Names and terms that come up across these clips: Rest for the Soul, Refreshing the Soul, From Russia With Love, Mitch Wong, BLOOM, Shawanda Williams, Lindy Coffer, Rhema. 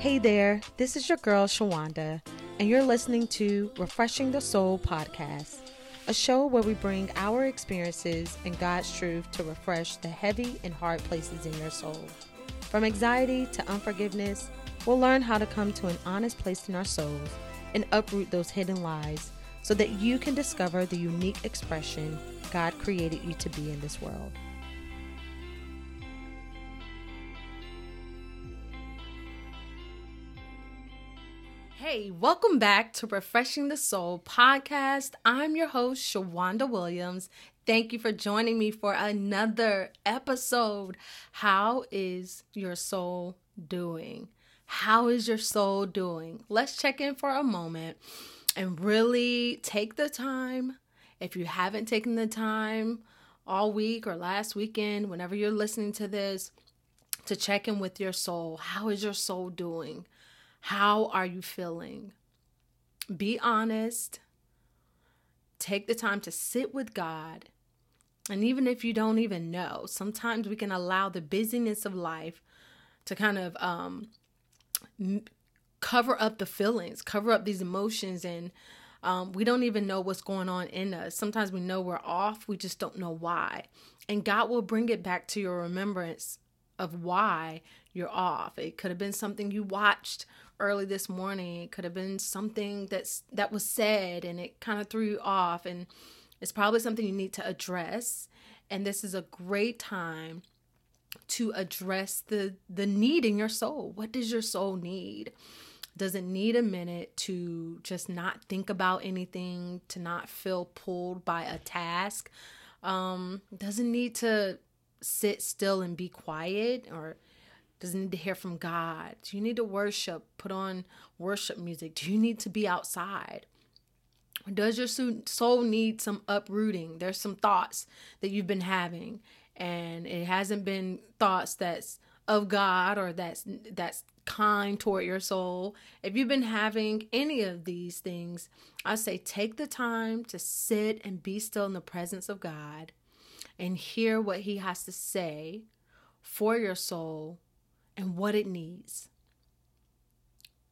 Hey there, this is your girl Shawanda, and you're listening to Refreshing the Soul podcast, a show where we bring our experiences and God's truth to refresh the heavy and hard places in your soul. From anxiety to unforgiveness, we'll learn how to come to an honest place in our souls and uproot those hidden lies so that you can discover the unique expression God created you to be in this world. Hey, welcome back to Refreshing the Soul podcast. I'm your host, Shawanda Williams. Thank you for joining me for another episode. How is your soul doing? How is your soul doing? Let's check in for a moment and really take the time. If you haven't taken the time all week or last weekend, whenever you're listening to this, to check in with your soul. How is your soul doing? How are you feeling? Be honest. Take the time to sit with God. And even if you don't even know, sometimes we can allow the busyness of life to kind of cover up the feelings, cover up these emotions, and we don't even know what's going on in us. Sometimes we know we're off. We just don't know why. And God will bring it back to your remembrance of why you're off. It could have been something you watched early this morning. It could have been something that was said and it kind of threw you off, and it's probably something you need to address. And this is a great time to address the need in your soul. What does your soul need? Does it need a minute to just not think about anything, to not feel pulled by a task? Does it need to sit still and be quiet, or does it need to hear from God? Do you need to worship? Put on worship music. Do you need to be outside? Does your soul need some uprooting? There's some thoughts that you've been having, and it hasn't been thoughts that's of God or that's kind toward your soul. If you've been having any of these things, I say take the time to sit and be still in the presence of God and hear what He has to say for your soul and what it needs.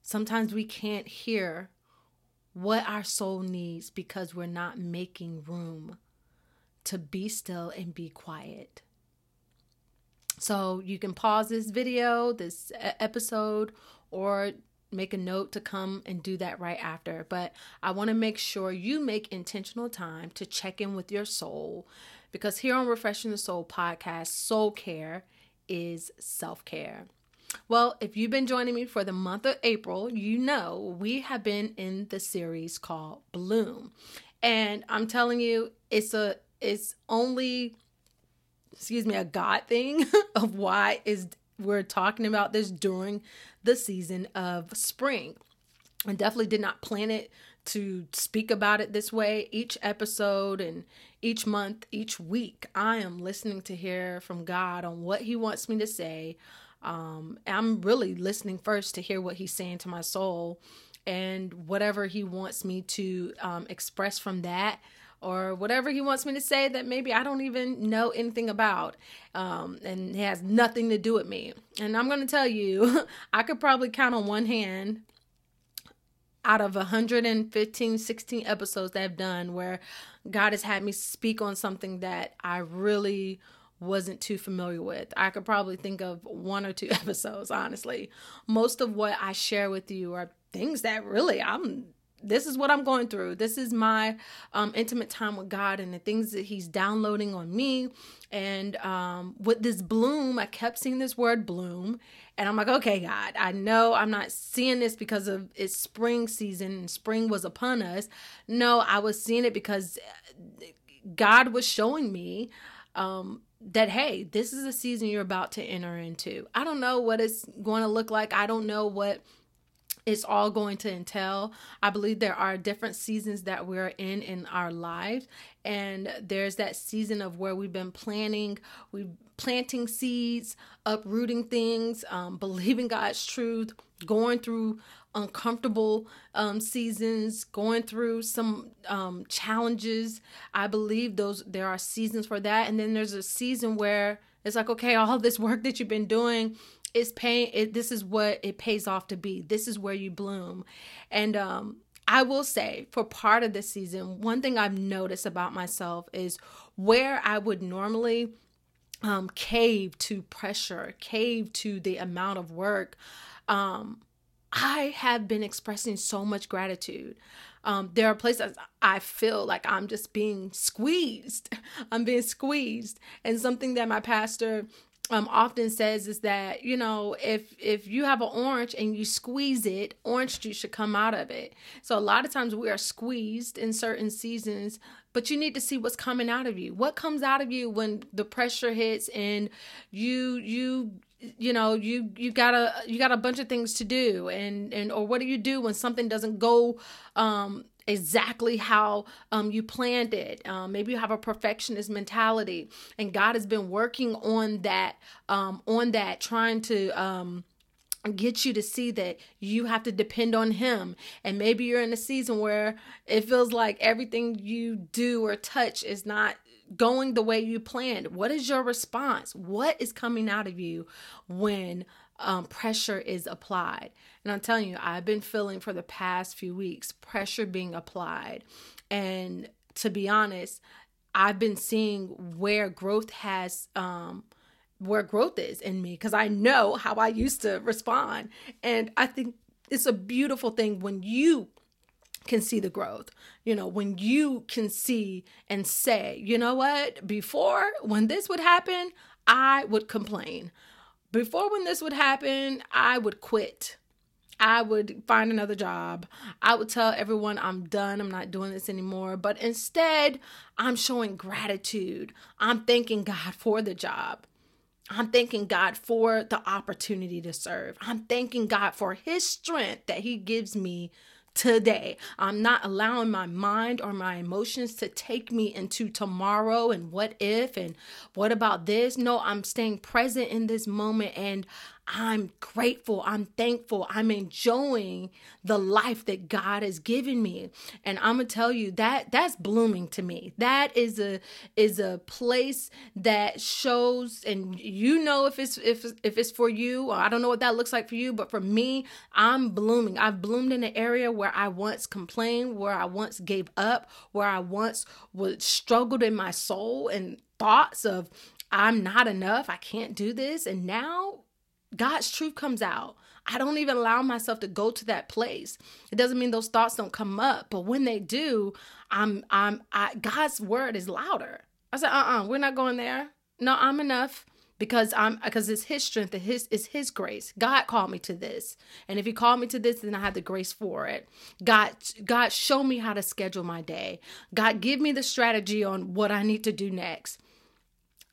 Sometimes we can't hear what our soul needs because we're not making room to be still and be quiet. So you can pause this video, this episode, or make a note to come and do that right after. But I want to make sure you make intentional time to check in with your soul, because here on Refreshing the Soul podcast, soul care is self-care. Well, if you've been joining me for the month of April, you know we have been in the series called Bloom. And I'm telling you, it's only a God thing of why we're talking about this during the season of spring. I definitely did not plan it to speak about it this way. Each episode and each month, each week, I am listening to hear from God on what He wants me to say. I'm really listening first to hear what He's saying to my soul, and whatever He wants me to express from that, or whatever He wants me to say that maybe I don't even know anything about, and it has nothing to do with me. And I'm going to tell you, I could probably count on one hand out of 115, 16 episodes that I've done where God has had me speak on something that I really wasn't too familiar with. I could probably think of one or two episodes, honestly. Most of what I share with you are things that really this is what I'm going through. This is my intimate time with God and the things that He's downloading on me. And with this bloom, I kept seeing this word bloom. And I'm like, okay, God, I know I'm not seeing this because of it's spring season and spring was upon us. No, I was seeing it because God was showing me that, hey, this is a season you're about to enter into. I don't know what it's going to look like. I don't know what it's all going to entail. I believe there are different seasons that we're in our lives. And there's that season of where we've been planting seeds, uprooting things, believing God's truth, going through uncomfortable seasons, going through some challenges. I believe there are seasons for that. And then there's a season where it's like, okay, all this work that you've been doing, this is what it pays off to be. This is where you bloom. And I will say, for part of this season, one thing I've noticed about myself is where I would normally cave to pressure, cave to the amount of work, I have been expressing so much gratitude. There are places I feel like I'm just being squeezed. I'm being squeezed. And something that my pastor often says is that, you know, if you have an orange and you squeeze it, orange juice should come out of it. So a lot of times we are squeezed in certain seasons, but you need to see what's coming out of you. What comes out of you when the pressure hits and you got a bunch of things to do, and or what do you do when something doesn't go exactly how you planned it? Maybe you have a perfectionist mentality, and God has been working on that, trying to get you to see that you have to depend on Him. And maybe you're in a season where it feels like everything you do or touch is not going the way you planned. What is your response? What is coming out of you when pressure is applied? And I'm telling you, I've been feeling for the past few weeks pressure being applied. And to be honest, I've been seeing where growth has, where growth is in me, because I know how I used to respond. And I think it's a beautiful thing when you can see the growth, you know, when you can see and say, you know what, before when this would happen, I would complain. Before when this would happen, I would quit. I would find another job. I would tell everyone I'm done. I'm not doing this anymore. But instead, I'm showing gratitude. I'm thanking God for the job. I'm thanking God for the opportunity to serve. I'm thanking God for His strength that He gives me today. I'm not allowing my mind or my emotions to take me into tomorrow and what if and what about this. No, I'm staying present in this moment, and I'm grateful. I'm thankful. I'm enjoying the life that God has given me. And I'm going to tell you that that's blooming to me. That is a place that shows, and you know, if it's for you, or I don't know what that looks like for you, but for me, I'm blooming. I've bloomed in an area where I once complained, where I once gave up, where I once was struggled in my soul and thoughts of I'm not enough. I can't do this. And now God's truth comes out. I don't even allow myself to go to that place. It doesn't mean those thoughts don't come up, but when they do, God's word is louder. I said, we're not going there. No, I'm enough, because it's His strength and His grace. God called me to this. And if He called me to this, then I have the grace for it. God, show me how to schedule my day. God, give me the strategy on what I need to do next.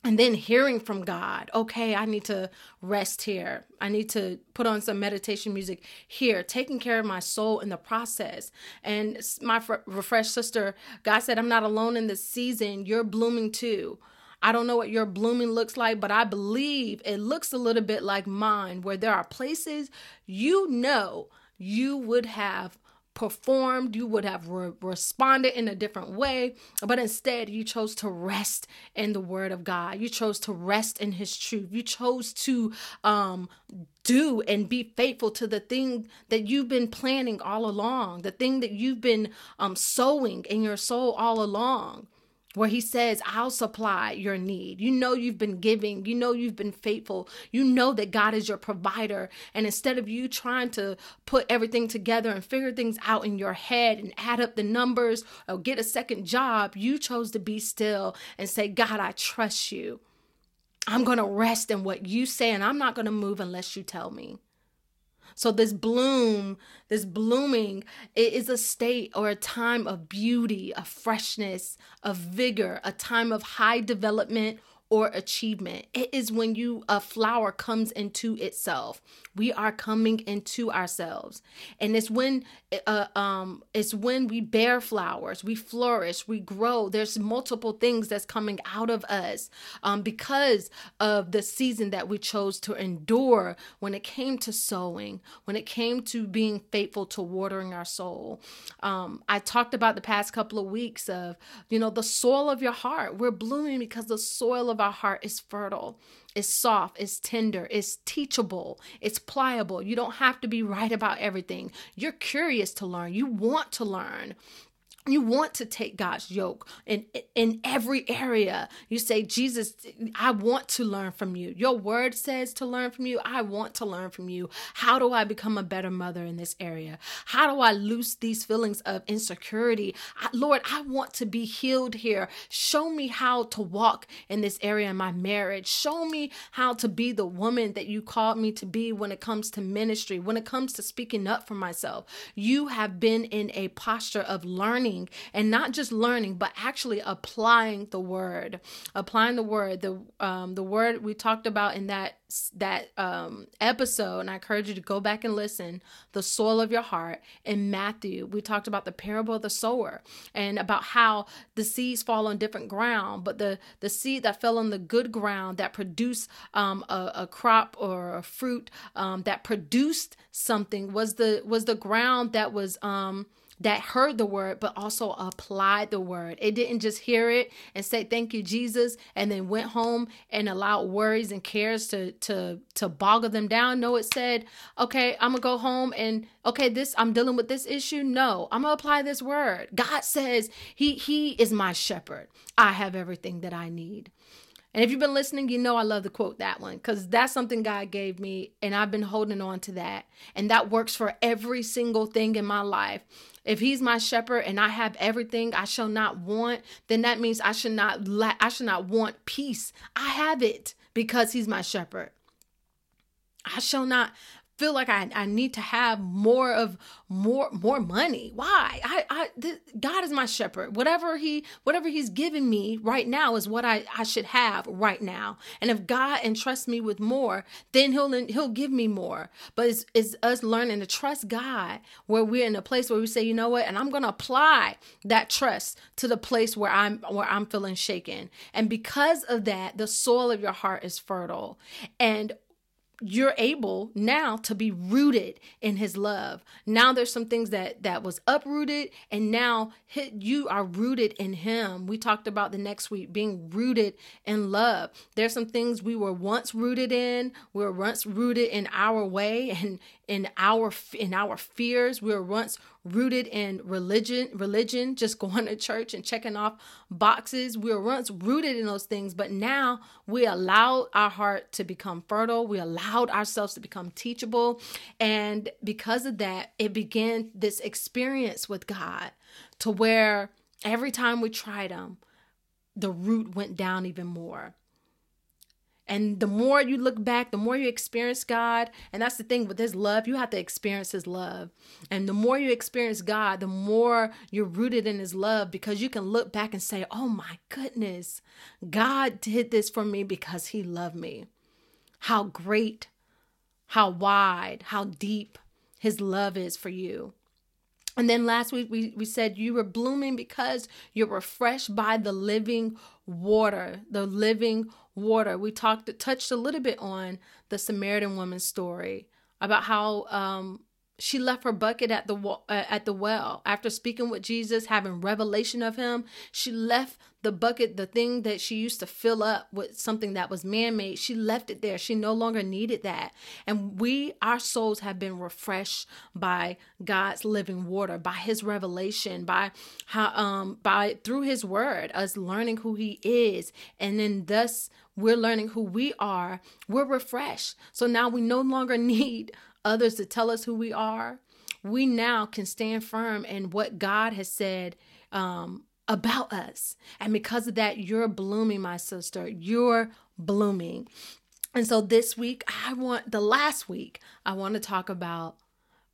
And then hearing from God, okay, I need to rest here. I need to put on some meditation music here, taking care of my soul in the process. And my refreshed sister, God said, I'm not alone in this season. You're blooming too. I don't know what your blooming looks like, but I believe it looks a little bit like mine, where there are places you know you would have performed, you would have responded in a different way, but instead you chose to rest in the word of God. You chose to rest in His truth. You chose to do and be faithful to the thing that you've been planning all along, the thing that you've been sowing in your soul all along, where He says, I'll supply your need. You know you've been giving. You know you've been faithful. You know that God is your provider. And instead of you trying to put everything together and figure things out in your head and add up the numbers or get a second job, you chose to be still and say, God, I trust you. I'm going to rest in what you say, and I'm not going to move unless you tell me. So this blooming, it is a state or a time of beauty, of freshness, of vigor, a time of high development or achievement. It is when a flower comes into itself. We are coming into ourselves. And it's when we bear flowers, we flourish, we grow. There's multiple things that's coming out of us because of the season that we chose to endure when it came to sowing, when it came to being faithful to watering our soul. I talked about the past couple of weeks of, you know, the soil of your heart. We're blooming because the soil of our heart is fertile. It's soft, it's tender, it's teachable, it's pliable. You don't have to be right about everything. You're curious to learn. You want to learn. You want to take God's yoke in every area. You say, Jesus, I want to learn from you. Your word says to learn from you. I want to learn from you. How do I become a better mother in this area? How do I loose these feelings of insecurity? Lord, I want to be healed here. Show me how to walk in this area in my marriage. Show me how to be the woman that you called me to be when it comes to ministry, when it comes to speaking up for myself. You have been in a posture of learning. And not just learning, but actually applying the word, the word we talked about in that episode. And I encourage you to go back and listen, the soil of your heart. In Matthew, we talked about the parable of the sower and about how the seeds fall on different ground, but the seed that fell on the good ground that produced a crop or a fruit that produced something was the ground that was, that heard the word, but also applied the word. It didn't just hear it and say, thank you, Jesus, and then went home and allowed worries and cares to boggle them down. No, it said, okay, I'm gonna go home and okay, this, I'm dealing with this issue. No, I'm gonna apply this word. God says he is my shepherd. I have everything that I need. And if you've been listening, you know I love to quote that one because that's something God gave me and I've been holding on to that. And that works for every single thing in my life. If he's my shepherd and I have everything I shall not want, then that means I should not want peace. I have it because he's my shepherd. I shall not feel like I need to have more money. Why? God is my shepherd. Whatever he's given me right now is what I should have right now. And if God entrusts me with more, then he'll give me more. But it's us learning to trust God where we're in a place where we say, you know what? And I'm going to apply that trust to the place where I'm feeling shaken. And because of that, the soil of your heart is fertile, and you're able now to be rooted in his love. Now there's some things that was uprooted, and now you are rooted in him. We talked about the next week being rooted in love. There's some things we were once rooted in. We were once rooted in our way and in our fears. We were once rooted in religion, just going to church and checking off boxes. We were once rooted in those things, but now we allowed our heart to become fertile. We allowed ourselves to become teachable. And because of that, it began this experience with God to where every time we tried him, the root went down even more. And the more you look back, the more you experience God. And that's the thing with his love. You have to experience his love. And the more you experience God, the more you're rooted in his love, because you can look back and say, oh my goodness, God did this for me because he loved me. How great, how wide, how deep his love is for you. And then last week we said you were blooming because you're refreshed by the living water, We touched a little bit on the Samaritan woman's story about how she left her bucket at the well. After speaking with Jesus, having revelation of him, she left the bucket, the thing that she used to fill up with something that was man-made. She left it there. She no longer needed that. And our souls have been refreshed by God's living water, by his revelation, through his word, us learning who he is. And then thus we're learning who we are. We're refreshed. So now we no longer need others to tell us who we are. We now can stand firm in what God has said about us. And because of that, you're blooming, my sister. You're blooming. And so this week, I want to talk about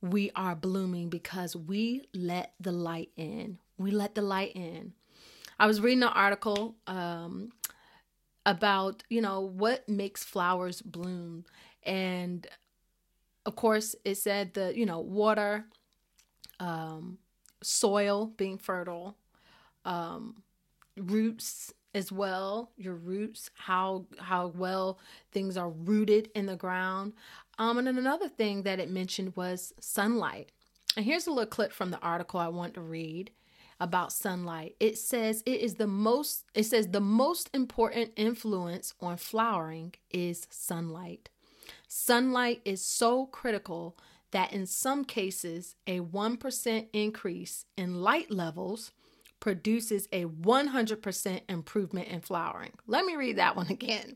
we are blooming because we let the light in. We let the light in. I was reading an article about, what makes flowers bloom. And of course, it said the, water, soil being fertile, roots as well, your roots, how well things are rooted in the ground. And then another thing that it mentioned was sunlight. And here's a little clip from the article I want to read. about sunlight. It says the most important influence on flowering is sunlight. Sunlight is so critical that in some cases, a 1% increase in light levels produces a 100% improvement in flowering. Let me read that one again.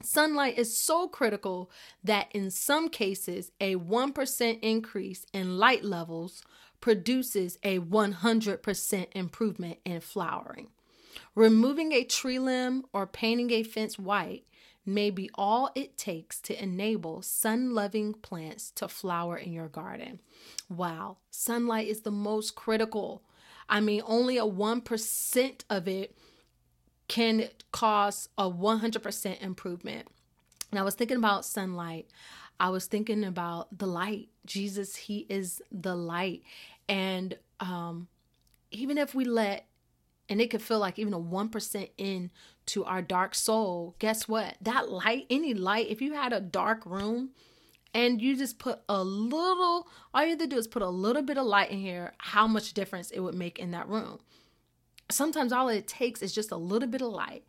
Sunlight is so critical that in some cases, a 1% increase in light levels produces a 100% improvement in flowering. Removing a tree limb or painting a fence white may be all it takes to enable sun-loving plants to flower in your garden. Wow, sunlight is the most critical. I mean, only a 1% of it can cause a 100% improvement. And I was thinking about sunlight. I was thinking about the light. Jesus, he is the light. And even if we let, and it could feel like even a 1% in to our dark soul, guess what? That light, any light, if you had a dark room and you just put a little, all you have to do is put a little bit of light in here, how much difference it would make in that room. Sometimes all it takes is just a little bit of light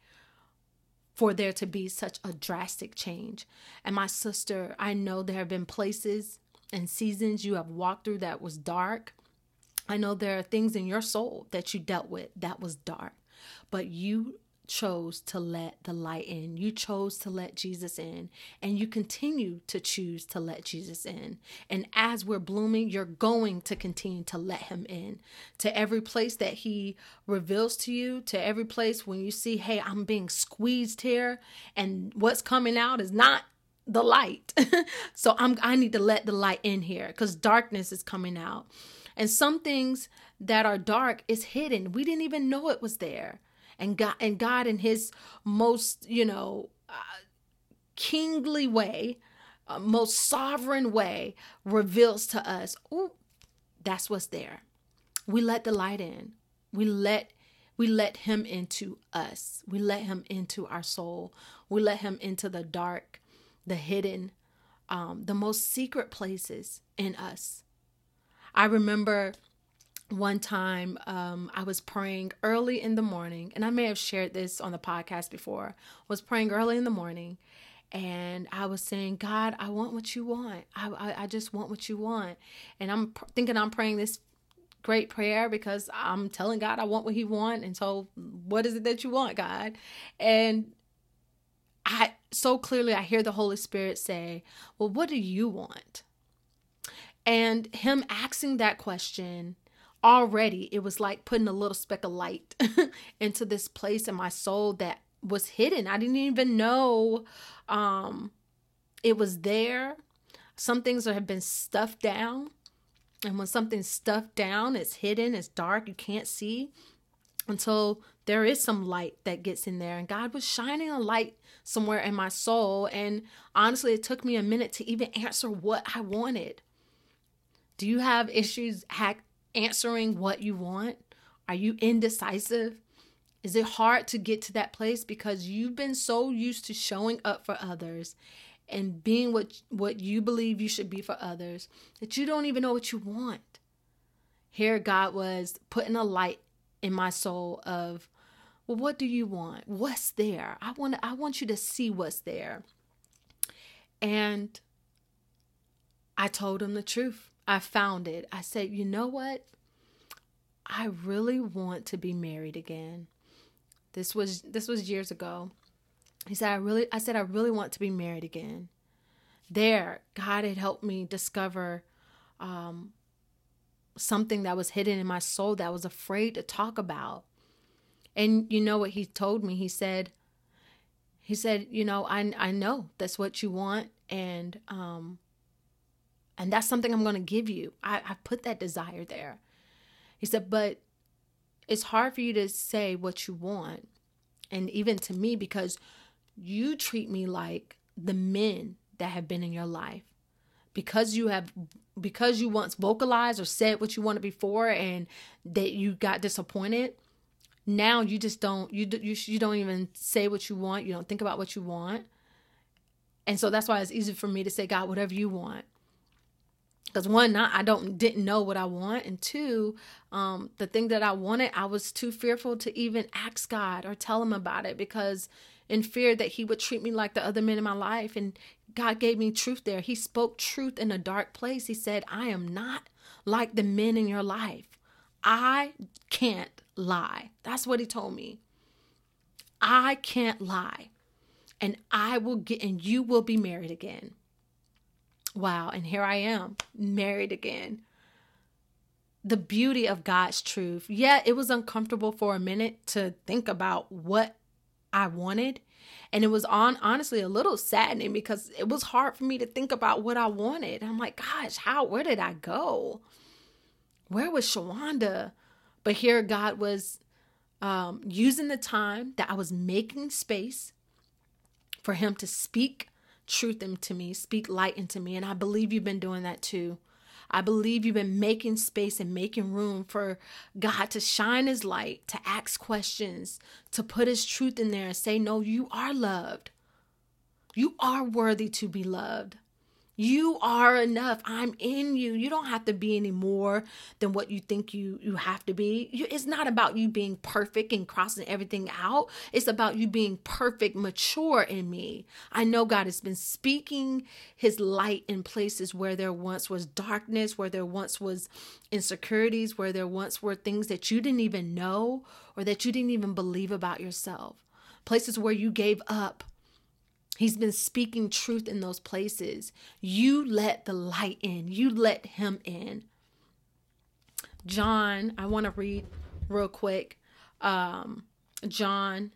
for there to be such a drastic change. And my sister, I know there have been places and seasons you have walked through that was dark. I know there are things in your soul that you dealt with that was dark, but you chose to let the light in. You chose to let Jesus in, and you continue to choose to let Jesus in. And as we're blooming, you're going to continue to let him in to every place that he reveals to you, to every place when you see, hey, I'm being squeezed here and what's coming out is not the light. So I need to let the light in here because darkness is coming out. And some things that are dark is hidden. We didn't even know it was there. And God in his most, kingly way, most sovereign way reveals to us, oh, that's what's there. We let the light in. We let him into us. We let him into our soul. We let him into the dark, the hidden, the most secret places in us. I remember one time I was praying early in the morning, and I may have shared this on the podcast before, was praying early in the morning, and I was saying, God, I want what you want. I just want what you want. And I'm thinking I'm praying this great prayer because I'm telling God I want what he wants. And so what is it that you want, God? And I so clearly I hear the Holy Spirit say, well, what do you want? And him asking that question, already it was like putting a little speck of light into this place in my soul that was hidden. I didn't even know it was there. Some things have been stuffed down. And when something's stuffed down, it's hidden, it's dark, you can't see until there is some light that gets in there. And God was shining a light somewhere in my soul. And honestly, it took me a minute to even answer what I wanted. Do you have issues answering what you want? Are you indecisive? Is it hard to get to that place because you've been so used to showing up for others and being what you believe you should be for others that you don't even know what you want? Here God was putting a light in my soul of, well, what do you want? What's there? I want you to see what's there. And I told him the truth. I found it. I said, you know what? I really want to be married again. This was years ago. He said, I really want to be married again. There, God had helped me discover something that was hidden in my soul that I was afraid to talk about. And you know what he told me? He said, I know that's what you want. And that's something I'm going to give you. I put that desire there. He said, but it's hard for you to say what you want. And even to me, because you treat me like the men that have been in your life. Because you once vocalized or said what you wanted before and that you got disappointed. Now you just don't, you don't even say what you want. You don't think about what you want. And so that's why it's easy for me to say, God, whatever you want. Because one, I didn't know what I want. And two, the thing that I wanted, I was too fearful to even ask God or tell him about it, because in fear that he would treat me like the other men in my life. And God gave me truth there. He spoke truth in a dark place. He said, I am not like the men in your life. I can't lie. That's what he told me. I can't lie. And you will be married again. Wow. And here I am, married again. The beauty of God's truth. Yeah, it was uncomfortable for a minute to think about what I wanted. And it was honestly a little saddening, because it was hard for me to think about what I wanted. I'm like, gosh, where did I go? Where was Shawanda? But here God was using the time that I was making space for him to speak truth into me, speak light into me. And I believe you've been doing that too. I believe you've been making space and making room for God to shine his light, to ask questions, to put his truth in there and say, no, you are loved. You are worthy to be loved. You are enough. I'm in you. You don't have to be any more than what you think you have to be. It's not about you being perfect and crossing everything out. It's about you being perfect, mature in me. I know God has been speaking his light in places where there once was darkness, where there once was insecurities, where there once were things that you didn't even know or that you didn't even believe about yourself. Places where you gave up. He's been speaking truth in those places. You let the light in. You let him in. John, I want to read real quick. John 8:31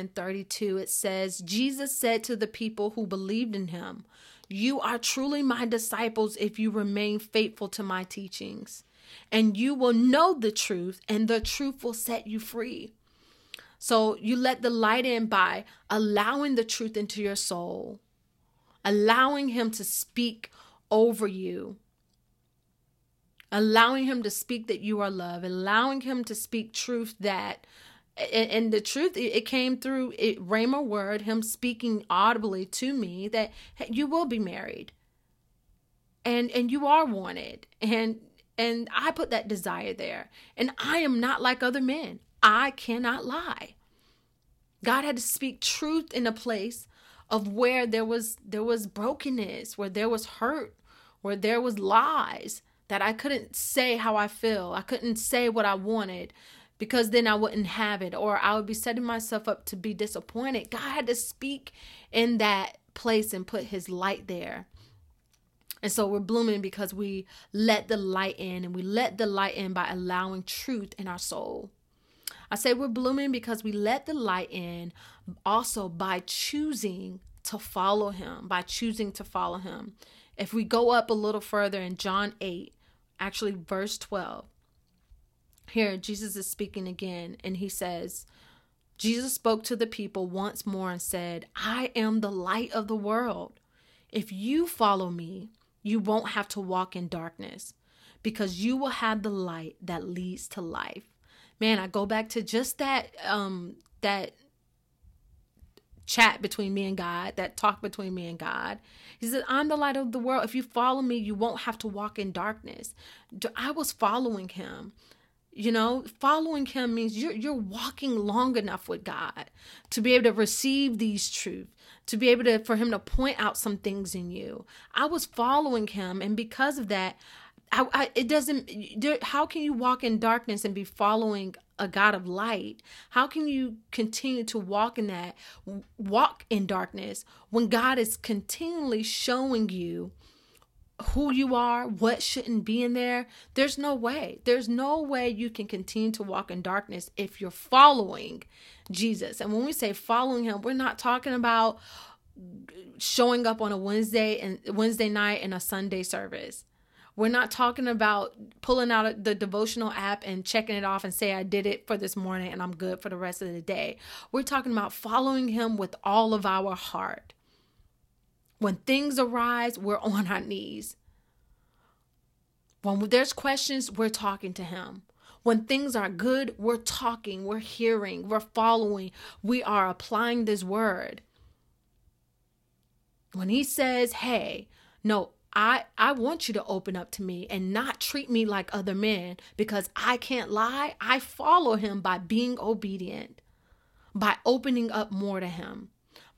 and 32. It says, Jesus said to the people who believed in him, you are truly my disciples if you remain faithful to my teachings. And you will know the truth, and the truth will set you free. So you let the light in by allowing the truth into your soul, allowing him to speak over you, allowing him to speak that you are love, allowing him to speak truth that, and the truth, it came through Rhema word, him speaking audibly to me that you will be married and you are wanted. And I put that desire there, and I am not like other men. I cannot lie. God had to speak truth in a place of where there was brokenness, where there was hurt, where there was lies that I couldn't say how I feel. I couldn't say what I wanted, because then I wouldn't have it, or I would be setting myself up to be disappointed. God had to speak in that place and put his light there. And so we're blooming because we let the light in, and we let the light in by allowing truth in our soul. I say we're blooming because we let the light in also by choosing to follow him, by choosing to follow him. If we go up a little further in John 8, actually verse 12, here Jesus is speaking again, and he says, Jesus spoke to the people once more and said, I am the light of the world. If you follow me, you won't have to walk in darkness, because you will have the light that leads to life. Man, I go back to just that chat between me and God, that talk between me and God. He said, I'm the light of the world. If you follow me, you won't have to walk in darkness. I was following him. You know, following him means you're walking long enough with God to be able to receive these truths, to be able to, for him to point out some things in you. I was following him. And because of that, how can you walk in darkness and be following a God of light? How can you continue to walk in darkness when God is continually showing you who you are, what shouldn't be in there? There's no way. There's no way you can continue to walk in darkness if you're following Jesus. And when we say following him, we're not talking about showing up on a Wednesday night and a Sunday service. We're not talking about pulling out the devotional app and checking it off and say, I did it for this morning and I'm good for the rest of the day. We're talking about following him with all of our heart. When things arise, we're on our knees. When there's questions, we're talking to him. When things are good, we're talking, we're hearing, we're following, we are applying this word. When he says, hey, no, I want you to open up to me and not treat me like other men, because I can't lie. I follow him by being obedient, by opening up more to him,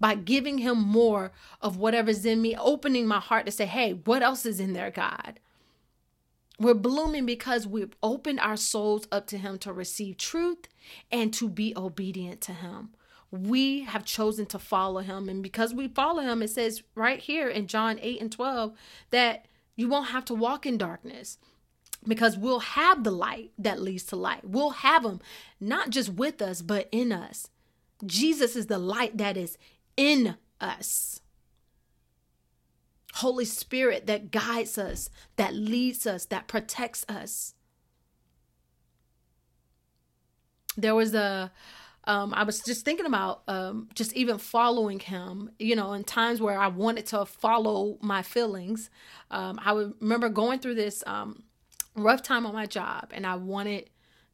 by giving him more of whatever's in me, opening my heart to say, hey, what else is in there, God? We're blooming because we've opened our souls up to him to receive truth and to be obedient to him. We have chosen to follow him. And because we follow him, it says right here in John 8:12 that you won't have to walk in darkness, because we'll have the light that leads to light. We'll have him not just with us, but in us. Jesus is the light that is in us. Holy Spirit that guides us, that leads us, that protects us. There was a I was just thinking about just even following him, you know, in times where I wanted to follow my feelings. I remember going through this rough time on my job, and I wanted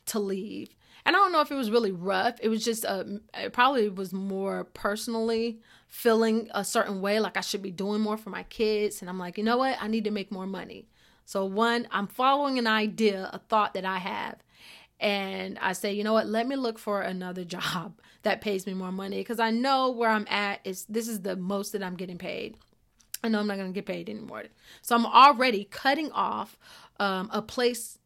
to leave. And I don't know if it was really rough. It was just, it probably was more personally feeling a certain way, like I should be doing more for my kids. And I'm like, you know what? I need to make more money. So one, I'm following an idea, a thought that I have. And I say, you know what, let me look for another job that pays me more money, because I know where I'm at is, this is the most that I'm getting paid. I know I'm not going to get paid anymore. So I'm already cutting off a place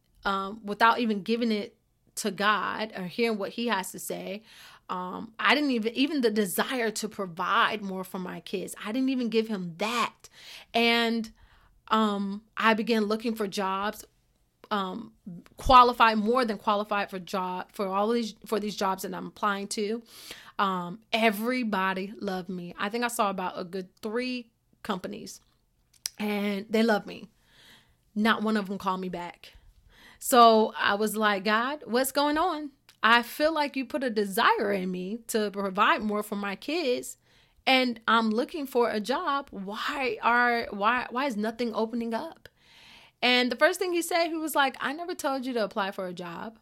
without even giving it to God or hearing what he has to say. I didn't even the desire to provide more for my kids. I didn't even give him that. And I began looking for jobs, qualified, more than qualified for these jobs that I'm applying to. Everybody loved me. I think I saw about a good 3 companies, and they loved me. Not one of them called me back. So I was like, God, what's going on? I feel like you put a desire in me to provide more for my kids, and I'm looking for a job. Why is nothing opening up? And the first thing he said, he was like, I never told you to apply for a job.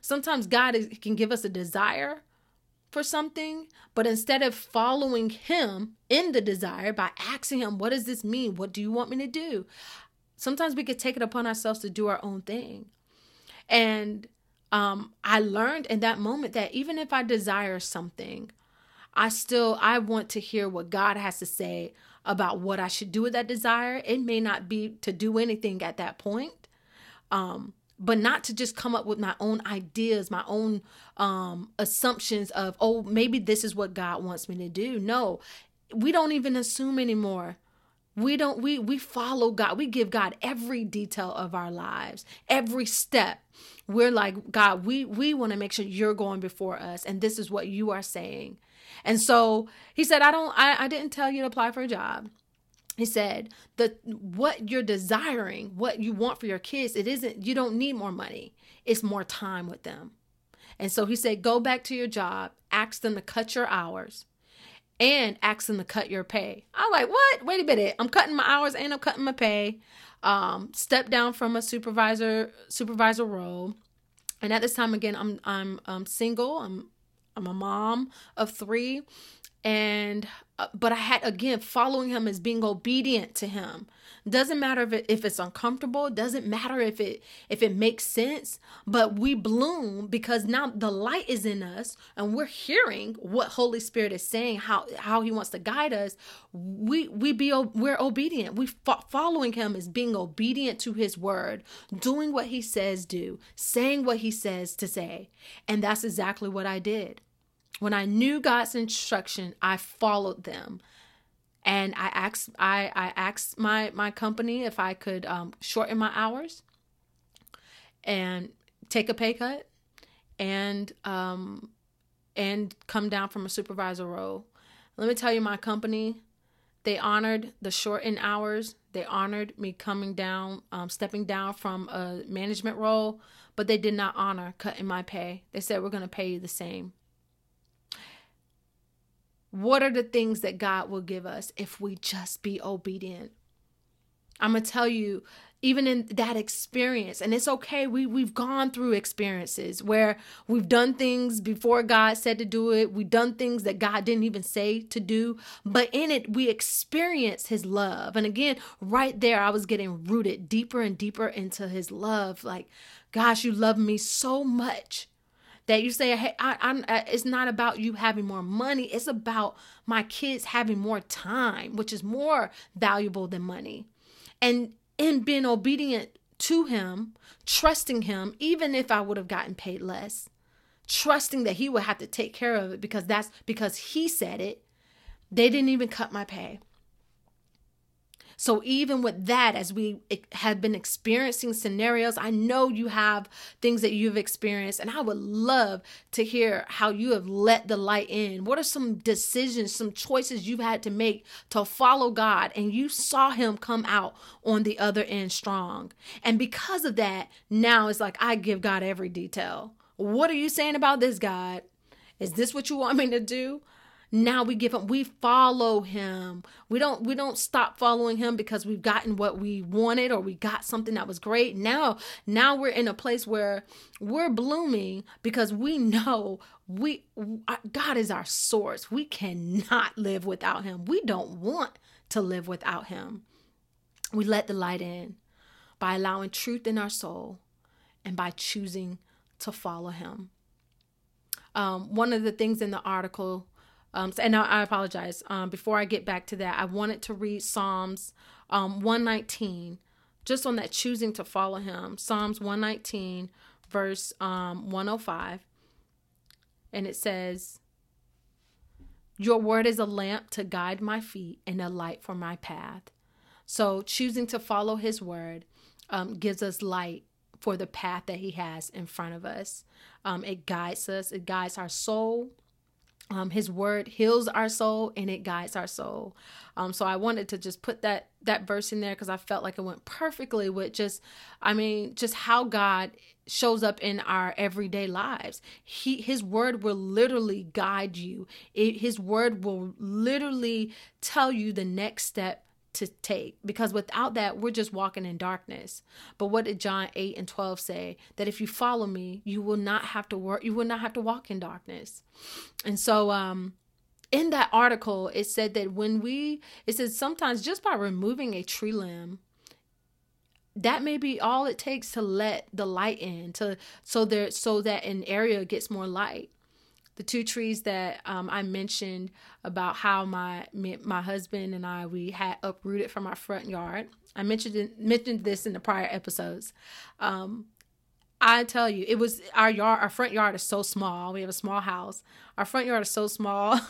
Sometimes God can give us a desire for something, but instead of following him in the desire by asking him, what does this mean? What do you want me to do? Sometimes we could take it upon ourselves to do our own thing. And I learned in that moment that even if I desire something, I want to hear what God has to say about what I should do with that desire. It may not be to do anything at that point, but not to just come up with my own ideas, my own assumptions of, oh, maybe this is what God wants me to do. No, we don't even assume anymore. We follow God. We give God every detail of our lives, every step. We're like, God, we want to make sure you're going before us, and this is what you are saying. And so he said, I didn't tell you to apply for a job. He said that what you're desiring, what you want for your kids, you don't need more money. It's more time with them. And so he said, go back to your job, ask them to cut your hours, and ask them to cut your pay. I'm like, what? Wait a minute. I'm cutting my hours and I'm cutting my pay. Step down from a supervisor role. And at this time, again, I'm single. I'm a mom of 3, but I had, again, following him as being obedient to him. Doesn't matter if it's uncomfortable. Doesn't matter if it makes sense. But we bloom because now the light is in us, and we're hearing what Holy Spirit is saying, how he wants to guide us. We're obedient. Following him is being obedient to his word, doing what he says do, saying what he says to say, and that's exactly what I did. When I knew God's instruction, I followed them, and I asked my company if I could shorten my hours and take a pay cut and come down from a supervisor role. Let me tell you, my company, they honored the shortened hours. They honored me coming down, stepping down from a management role, but they did not honor cutting my pay. They said, we're going to pay you the same. What are the things that God will give us if we just be obedient? I'm going to tell you, even in that experience. And it's okay. We've gone through experiences where we've done things before God said to do it. We've done things that God didn't even say to do. But in it, we experience his love. And again, right there, I was getting rooted deeper and deeper into his love. Like, gosh, you love me so much that you say, hey, it's not about you having more money. It's about my kids having more time, which is more valuable than money. And in being obedient to him, trusting him, even if I would have gotten paid less, trusting that he would have to take care of it because he said it, they didn't even cut my pay. So even with that, as we have been experiencing scenarios, I know you have things that you've experienced, and I would love to hear how you have let the light in. What are some decisions, some choices you've had to make to follow God, and you saw him come out on the other end strong? And because of that, now it's like, I give God every detail. What are you saying about this, God? Is this what you want me to do? Now we give him, we follow him. We don't stop following him because we've gotten what we wanted or we got something that was great. Now we're in a place where we're blooming because we know God is our source. We cannot live without him. We don't want to live without him. We let the light in by allowing truth in our soul and by choosing to follow him. One of the things in the article, and I apologize. Before I get back to that, I wanted to read Psalms 119, just on that choosing to follow him. Psalms 119, verse 105. And it says, "Your word is a lamp to guide my feet and a light for my path." So choosing to follow his word gives us light for the path that he has in front of us. It guides us. It guides our soul. His word heals our soul and it guides our soul. So I wanted to just put that verse in there because I felt like it went perfectly with just how God shows up in our everyday lives. His word will literally guide you. His word will literally tell you the next step to take, because without that, we're just walking in darkness. But what did John 8 and 12 say? That if you follow me, you will not have to work. You will not have to walk in darkness. And so, in that article, it said that it says sometimes just by removing a tree limb, that may be all it takes to let the light in so that an area gets more light. The two trees that I mentioned about how my husband and I, we had uprooted from our front yard. I mentioned this in the prior episodes. I tell you, it was our yard. Our front yard is so small. We have a small house. Our front yard is so small.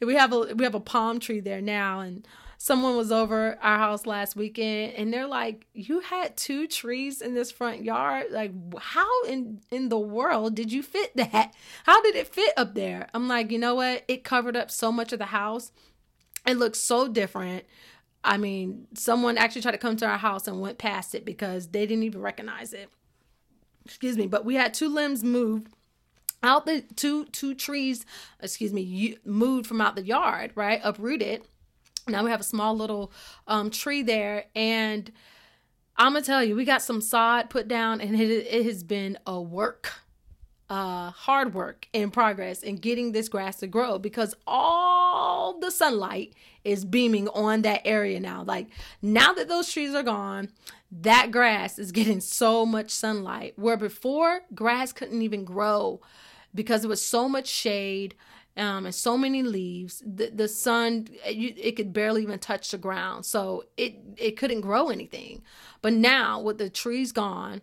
We have a palm tree there now. And someone was over our house last weekend and they're like, "You had two trees in this front yard? Like, how in the world did you fit that? How did it fit up there?" I'm like, you know what? It covered up so much of the house. It looked so different. I mean, someone actually tried to come to our house and went past it because they didn't even recognize it. Excuse me, but we had two limbs moved out, the two trees, moved from out the yard, right? Uprooted. Now we have a small little tree there. And I'm going to tell you, we got some sod put down and it has been a hard work in progress in getting this grass to grow because all the sunlight is beaming on that area now. Like, now that those trees are gone, that grass is getting so much sunlight, where before grass couldn't even grow because there was so much shade and so many leaves. The sun, it could barely even touch the ground. So it couldn't grow anything. But now with the trees gone,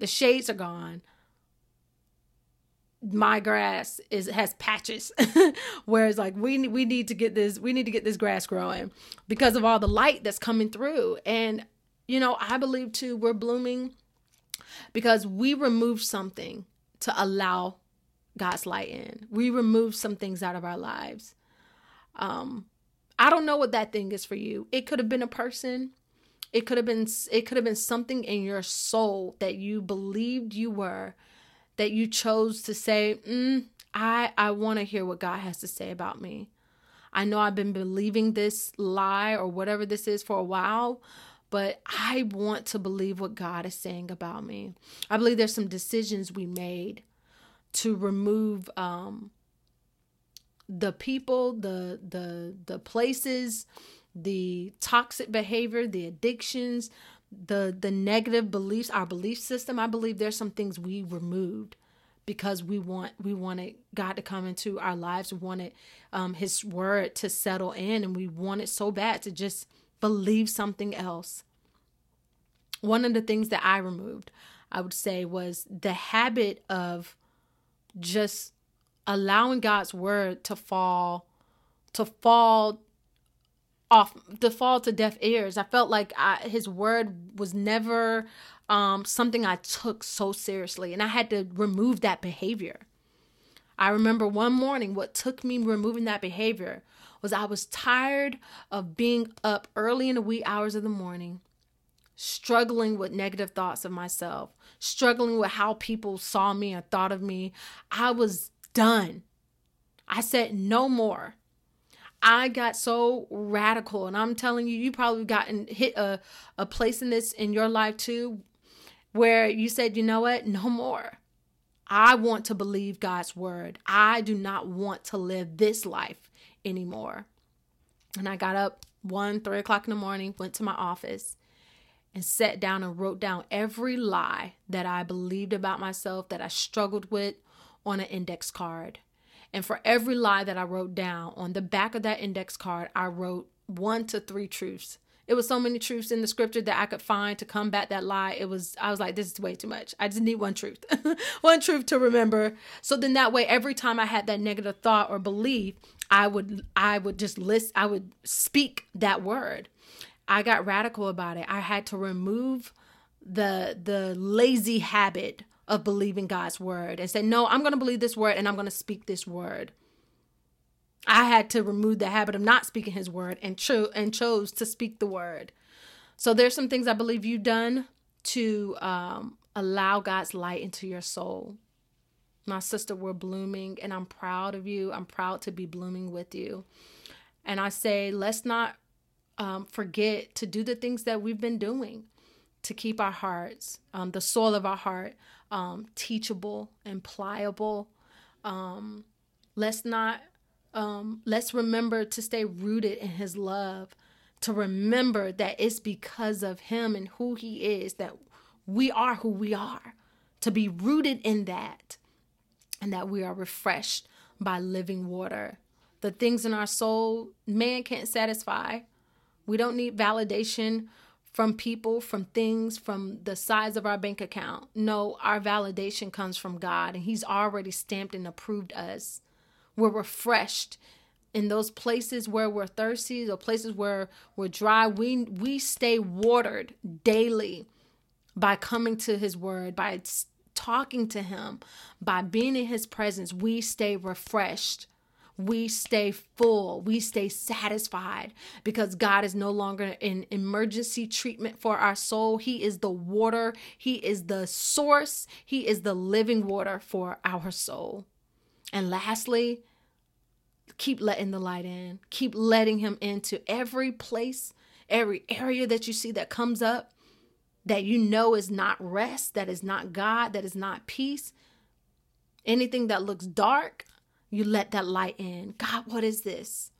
the shades are gone, my grass has patches where it's like, we need to get this grass growing because of all the light that's coming through. And, you know, I believe too, we're blooming because we remove something to allow God's light in. We remove some things out of our lives. I don't know what that thing is for you. It could have been a person. It could have been something in your soul that you believed you were, that you chose to say, I want to hear what God has to say about me. I know I've been believing this lie or whatever this is for a while, but I want to believe what God is saying about me. I believe there's some decisions we made to remove the people, the places, the toxic behavior, the addictions, the negative beliefs, our belief system. I believe there's some things we removed because we wanted God to come into our lives. We wanted his word to settle in, and we wanted so bad to just believe something else. One of the things that I removed, I would say, was the habit of just allowing God's word to fall to deaf ears. I felt like his word was never something I took so seriously, and I had to remove that behavior. I remember one morning, what took me removing that behavior was I was tired of being up early in the wee hours of the morning, struggling with negative thoughts of myself, struggling with how people saw me or thought of me. I was done. I said no more. I got so radical, and I'm telling you, you probably gotten hit a place in this in your life too, where you said, you know what, no more. I want to believe God's word. I do not want to live this life anymore. And I got up 3 o'clock in the morning, went to my office, and sat down and wrote down every lie that I believed about myself, that I struggled with, on an index card. And for every lie that I wrote down, on the back of that index card, I wrote 1 to 3 truths. It was so many truths in the scripture that I could find to combat that lie. I was like, this is way too much. I just need one truth, one truth to remember. So then that way, every time I had that negative thought or belief, I would speak that word. I got radical about it. I had to remove the lazy habit of believing God's word and say, no, I'm going to believe this word and I'm going to speak this word. I had to remove the habit of not speaking his word and chose to speak the word. So there's some things I believe you've done to allow God's light into your soul. My sister, we're blooming, and I'm proud of you. I'm proud to be blooming with you. And I say, let's not forget to do the things that we've been doing to keep our hearts, the soil of our heart, teachable and pliable. Let's remember to stay rooted in his love, to remember that it's because of him and who he is that we are who we are, to be rooted in that, and that we are refreshed by living water. The things in our soul, man can't satisfy. We don't need validation from people, from things, from the size of our bank account. No, our validation comes from God, and he's already stamped and approved us. We're refreshed in those places where we're thirsty or places where we're dry. We stay watered daily by coming to his word, by talking to him, by being in his presence. We stay refreshed. We stay full. We stay satisfied because God is no longer an emergency treatment for our soul. He is the water. He is the source. He is the living water for our soul. And lastly, keep letting the light in. Keep letting him into every place, every area that you see that comes up that you know is not rest, that is not God, that is not peace. Anything that looks dark, you let that light in. God, what is this?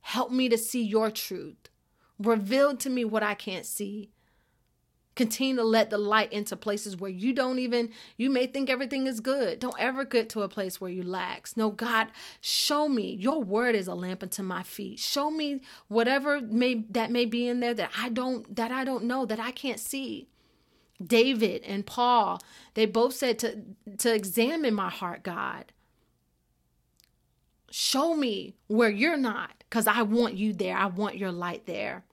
Help me to see your truth. Reveal to me what I can't see. Continue to let the light into places where you may think everything is good. Don't ever get to a place where you lax. No, God, show me. Your word is a lamp unto my feet. Show me whatever that may be in there that I don't know, that I can't see. David and Paul, they both said to examine my heart, God. Show me where you're not, because I want you there. I want your light there.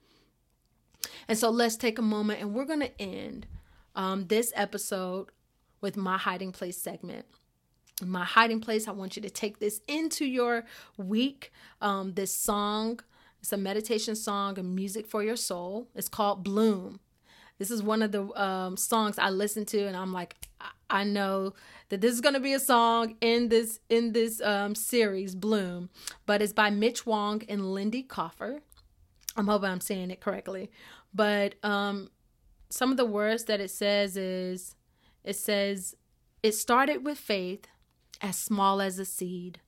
And so let's take a moment, and we're going to end this episode with my hiding place segment. My hiding place, I want you to take this into your week. This song, it's a meditation song and music for your soul. It's called Bloom. This is one of the songs I listen to, and I'm like, I know that this is going to be a song in this series, Bloom, but it's by Mitch Wong and Lindy Coffer. I'm hoping I'm saying it correctly. But some of the words that it says is, it says, it started with faith as small as a seed.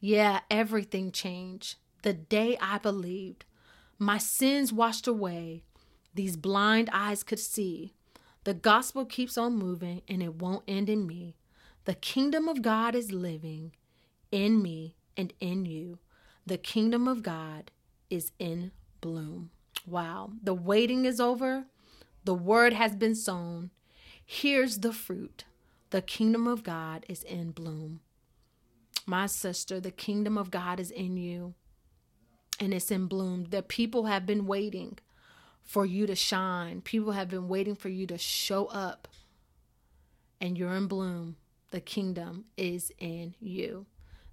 Yeah, everything changed. The day I believed, my sins washed away. These blind eyes could see. The gospel keeps on moving and it won't end in me. The kingdom of God is living in me and in you. The kingdom of God is in bloom. Wow. The waiting is over. The word has been sown. Here's the fruit. The kingdom of God is in bloom. My sister, the kingdom of God is in you and it's in bloom. The people have been waiting for you to shine. People have been waiting for you to show up and you're in bloom. The kingdom is in you.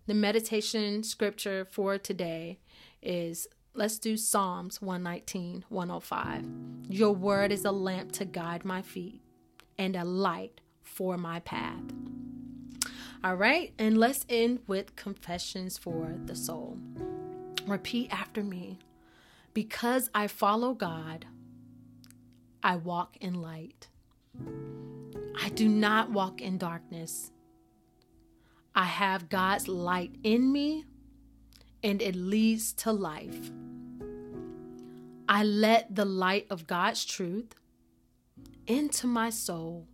The meditation scripture for today is, let's do Psalms 119, 105. Your word is a lamp to guide my feet and a light for my path. All right, and let's end with confessions for the soul. Repeat after me. Because I follow God, I walk in light. I do not walk in darkness. I have God's light in me, and it leads to life. I let the light of God's truth into my soul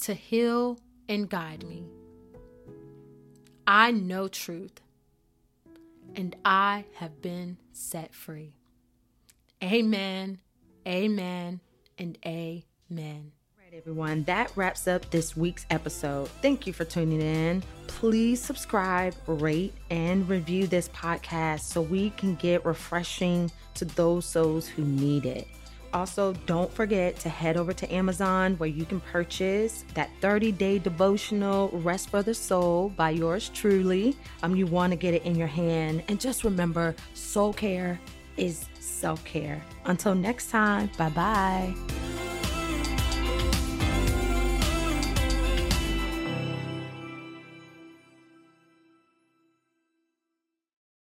to heal and guide me. I know truth, and I have been set free. Amen, amen, and amen. Everyone, that wraps up this week's episode. Thank you for tuning in. Please subscribe, rate, and review this podcast so we can get refreshing to those souls who need it. Also, don't forget to head over to Amazon where you can purchase that 30-day devotional Rest for the Soul by yours truly. You want to get it in your hand. And just remember, soul care is self-care. Until next time, bye-bye.